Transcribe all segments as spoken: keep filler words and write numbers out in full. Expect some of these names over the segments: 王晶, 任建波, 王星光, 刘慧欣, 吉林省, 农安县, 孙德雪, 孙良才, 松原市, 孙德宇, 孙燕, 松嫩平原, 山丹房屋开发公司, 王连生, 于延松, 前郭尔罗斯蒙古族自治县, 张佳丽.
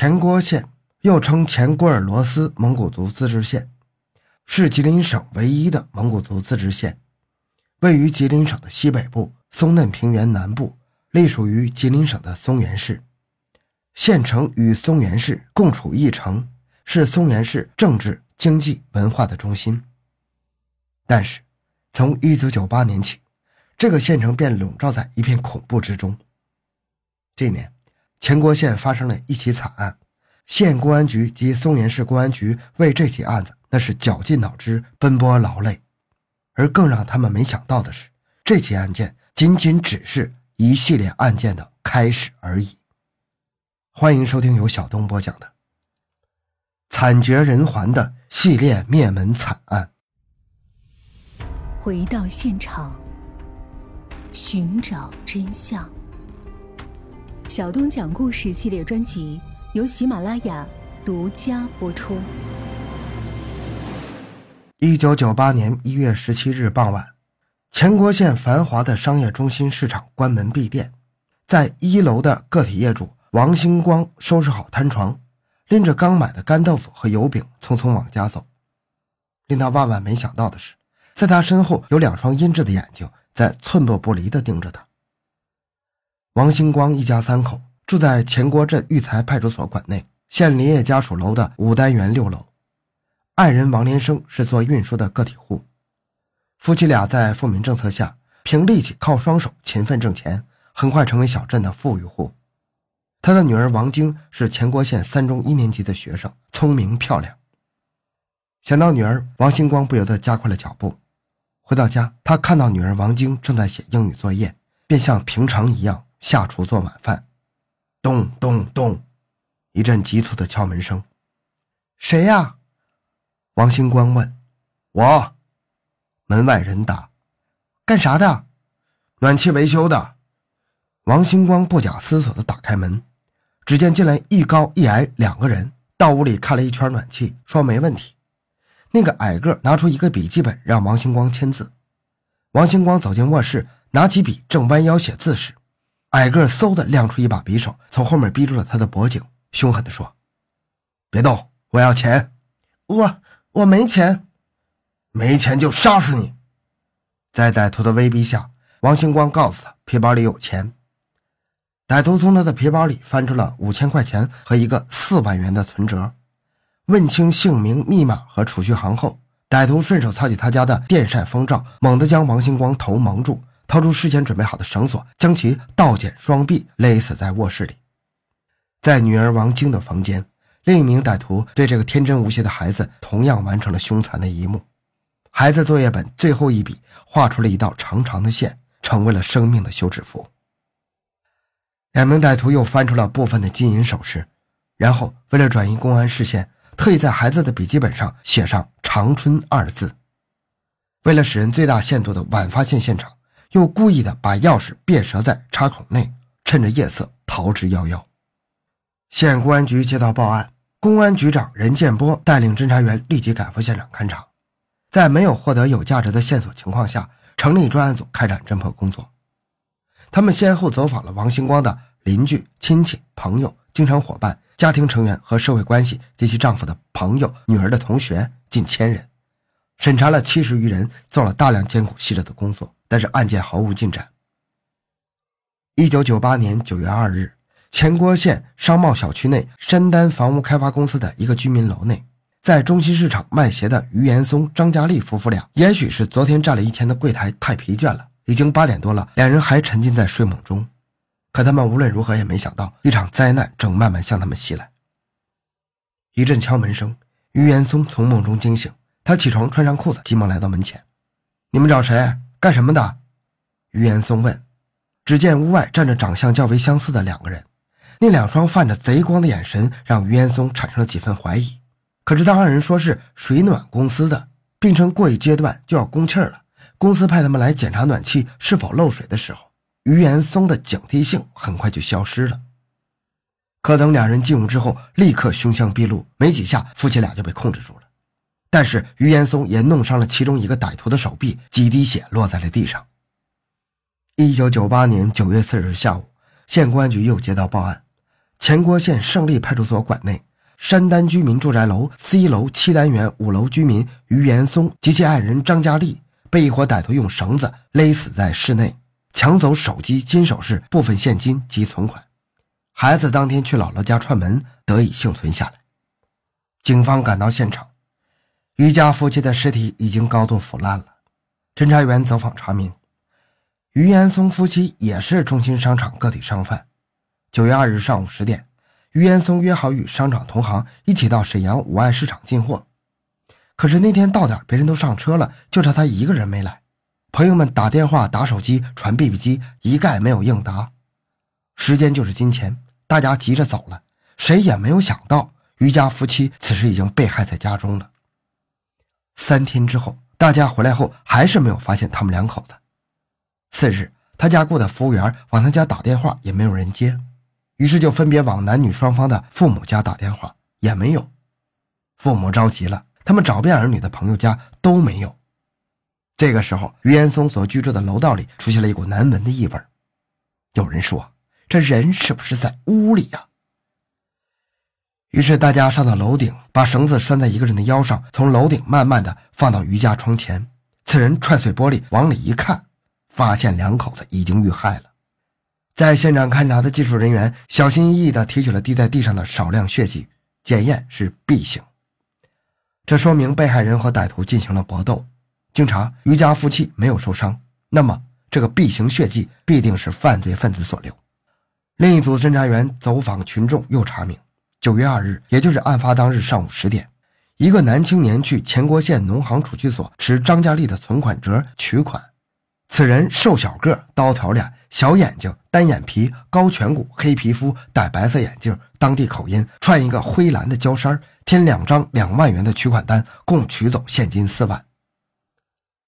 前郭县又称前郭尔罗斯蒙古族自治县，是吉林省唯一的蒙古族自治县，位于吉林省的西北部、松嫩平原南部，隶属于吉林省的松原市。县城与松原市共处一城，是松原市政治、经济、文化的中心。但是从一九九八年起，这个县城便笼罩在一片恐怖之中。这年前郭县发生了一起惨案，县公安局及松原市公安局为这起案子那是绞尽脑汁，奔波劳累。而更让他们没想到的是，这起案件仅仅只是一系列案件的开始而已。欢迎收听由小东播讲的惨绝人寰的系列灭门惨案。回到现场，寻找真相。小东讲故事系列专辑由喜马拉雅独家播出。一九九八年一月十七日傍晚，前郭县繁华的商业中心市场关门闭店，在一楼的个体业主王星光收拾好摊床，拎着刚买的干豆腐和油饼匆匆往家走。令他万万没想到的是，在他身后有两双阴鸷的眼睛在寸步不离地盯着他。王星光一家三口住在前郭镇育才派出所管内县林业家属楼的五单元六楼，爱人王连生是做运输的个体户，夫妻俩在富民政策下凭力气靠双手勤奋挣钱，很快成为小镇的富裕户。他的女儿王晶是前郭县三中一年级的学生，聪明漂亮。想到女儿，王星光不由得加快了脚步。回到家，他看到女儿王晶正在写英语作业，便像平常一样下厨做晚饭。咚咚咚，一阵急促的敲门声。谁呀？王星光问。我。门外人答。干啥的？暖气维修的。王星光不假思索地打开门，只见进来一高一矮两个人，到屋里看了一圈暖气，说没问题。那个矮个拿出一个笔记本让王星光签字。王星光走进卧室，拿起笔正弯腰写字时，矮个嗖地亮出一把匕首，从后面逼住了他的脖颈，凶狠地说：“别动，我要钱。”“我我没钱。”“没钱就杀死你。”在歹徒的威逼下，王星光告诉他皮包里有钱。歹徒从他的皮包里翻出了五千块钱和一个四万元的存折。问清姓名、密码和储蓄行后，歹徒顺手操起他家的电扇风罩，猛地将王星光头蒙住，掏出事先准备好的绳索，将其倒剪双臂勒死在卧室里。在女儿王晶的房间，另一名歹徒对这个天真无邪的孩子同样完成了凶残的一幕。孩子作业本最后一笔画出了一道长长的线，成为了生命的休止符。两名歹徒又翻出了部分的金银首饰，然后为了转移公安视线，特意在孩子的笔记本上写上长春二字。为了使人最大限度的晚发现现场，又故意的把钥匙别折在插孔内，趁着夜色逃之夭夭。县公安局接到报案，公安局长任建波带领侦查员立即赶赴现场勘查，在没有获得有价值的线索情况下，成立专案组开展侦破工作。他们先后走访了王星光的邻居、亲戚、朋友、经常伙伴、家庭成员和社会关系及其丈夫的朋友、女儿的同学近千人，审查了七十余人，做了大量艰苦细致的工作，但是案件毫无进展。一九九八年九月二日，前郭县商贸小区内山丹房屋开发公司的一个居民楼内，在中心市场卖鞋的于延松、张佳丽夫妇俩，也许是昨天站了一天的柜台太疲倦了，已经八点多了，两人还沉浸在睡梦中。可他们无论如何也没想到，一场灾难正慢慢向他们袭来。一阵敲门声，于延松从梦中惊醒，他起床穿上裤子，急忙来到门前。“你们找谁？干什么的？”于延松问。只见屋外站着长相较为相似的两个人，那两双泛着贼光的眼神让于延松产生了几分怀疑。可是当二人说是水暖公司的，并称过一阶段就要供气了，公司派他们来检查暖气是否漏水的时候，于延松的警惕性很快就消失了。可等两人进屋之后，立刻凶相毕露，没几下夫妻俩就被控制住了。但是于延松也弄伤了其中一个歹徒的手臂，几滴血落在了地上。一九九八年九月四日下午，县公安局又接到报案，前郭县胜利派出所管内，山丹居民住宅楼 C 楼七单元五楼居民于延松及其爱人张佳丽被一伙歹徒用绳子勒死在室内，抢走手机、金首饰、部分现金及存款。孩子当天去姥姥家串门，得以幸存下来。警方赶到现场，于家夫妻的尸体已经高度腐烂了。侦查员走访查明，于延松夫妻也是中心商场个体商贩。九月二日上午十点，于延松约好与商场同行一起到沈阳五爱市场进货，可是那天到点别人都上车了，就差他一个人没来。朋友们打电话、打手机、传 B B 机，一概没有应答。时间就是金钱，大家急着走了，谁也没有想到于家夫妻此时已经被害在家中了。三天之后，大家回来后还是没有发现他们两口子。次日，他家雇的服务员往他家打电话也没有人接，于是就分别往男女双方的父母家打电话，也没有。父母着急了，他们找遍儿女的朋友家都没有。这个时候，于延松所居住的楼道里出现了一股难闻的异味。有人说，这人是不是在屋里呀、啊？于是大家上到楼顶，把绳子拴在一个人的腰上，从楼顶慢慢的放到于家窗前。此人踹碎玻璃往里一看，发现两口子已经遇害了。在现场勘查的技术人员小心翼翼的提取了滴在地上的少量血迹，检验是 B 型。这说明被害人和歹徒进行了搏斗。经查，于家夫妻没有受伤，那么这个 B 型血迹必定是犯罪分子所留。另一组侦查员走访群众又查明，九月二日，也就是案发当日上午十点，一个男青年去前郭县农行储蓄所持张佳丽的存款折取款。此人瘦小个，刀条脸，小眼睛，单眼皮，高颧骨，黑皮肤，戴白色眼镜，当地口音，穿一个灰蓝的胶衫，添两张两万元的取款单，共取走现金四万。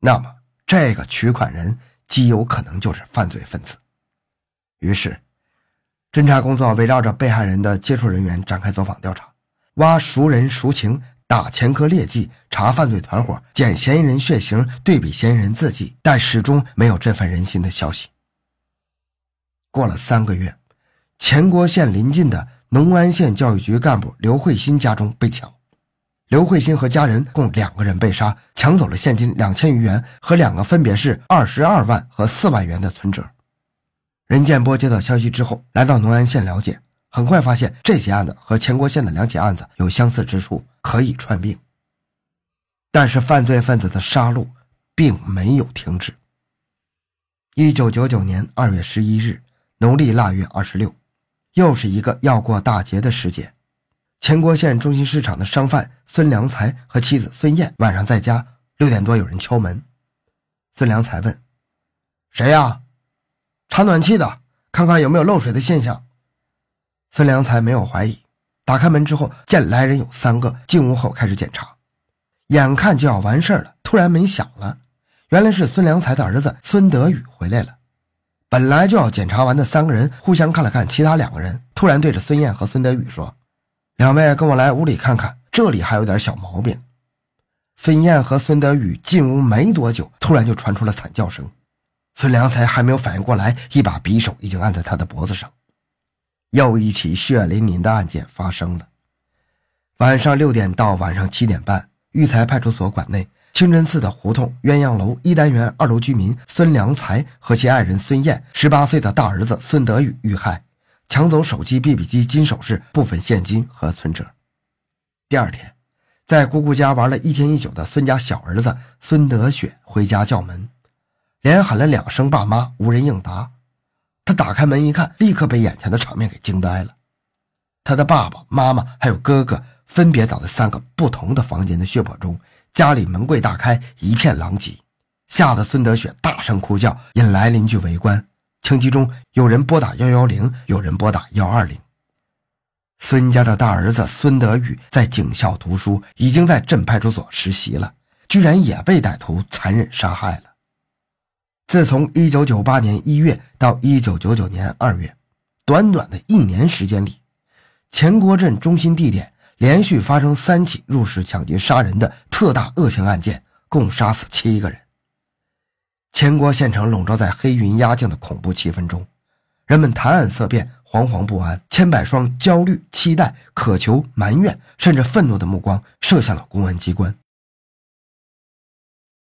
那么这个取款人极有可能就是犯罪分子。于是侦查工作围绕着被害人的接触人员展开走访调查，挖熟人熟情，打前科劣迹，查犯罪团伙，检嫌疑人血型，对比嫌疑人字迹，但始终没有振奋人心的消息。过了三个月，前郭县临近的农安县教育局干部刘慧欣家中被抢，刘慧欣和家人共两个人被杀，抢走了现金两千余元和两个分别是二十二万和四万元的存折。任建波接到消息之后，来到农安县了解，很快发现这起案子和前郭县的两起案子有相似之处，可以串并。但是犯罪分子的杀戮并没有停止。一九九九年二月十一日，农历腊月二十六，又是一个要过大节的时节。前郭县中心市场的商贩孙良才和妻子孙燕晚上在家，六点多有人敲门。孙良才问：“谁呀？”“查暖气的，看看有没有漏水的现象。”孙良才没有怀疑，打开门之后见来人有三个，进屋后开始检查，眼看就要完事了，突然门响了，原来是孙良才的儿子孙德宇回来了。本来就要检查完的三个人互相看了看其他两个人，突然对着孙燕和孙德宇说：“两位跟我来屋里看看，这里还有点小毛病。”孙燕和孙德宇进屋没多久，突然就传出了惨叫声。孙良才还没有反应过来，一把匕首已经按在他的脖子上。又一起血淋淋的案件发生了。晚上六点到晚上七点半，育才派出所管内清真寺的胡同鸳鸯楼一单元二楼居民孙良才和其爱人孙燕十八岁的大儿子孙德宇遇害，抢走手机、B B 机、金首饰、部分现金和存折。第二天，在姑姑家玩了一天一宿的孙家小儿子孙德雪回家叫门，连喊了两声爸妈，无人应答。他打开门一看，立刻被眼前的场面给惊呆了。他的爸爸妈妈还有哥哥分别倒在三个不同的房间的血泊中，家里门柜大开，一片狼藉，吓得孙德雪大声哭叫，引来邻居围观。情急中有人拨打一一零，有人拨打一二零。孙家的大儿子孙德宇在警校读书，已经在镇派出所实习了，居然也被歹徒残忍杀害了。自从一九九八年一月到一九九九年二月，短短的一年时间里，前郭镇中心地点连续发生三起入室抢劫杀人的特大恶性案件，共杀死七个人。前郭县城笼罩在黑云压境的恐怖气氛中，人们谈案色变，惶惶不安，千百双焦虑、期待、渴求、埋怨甚至愤怒的目光射向了公安机关。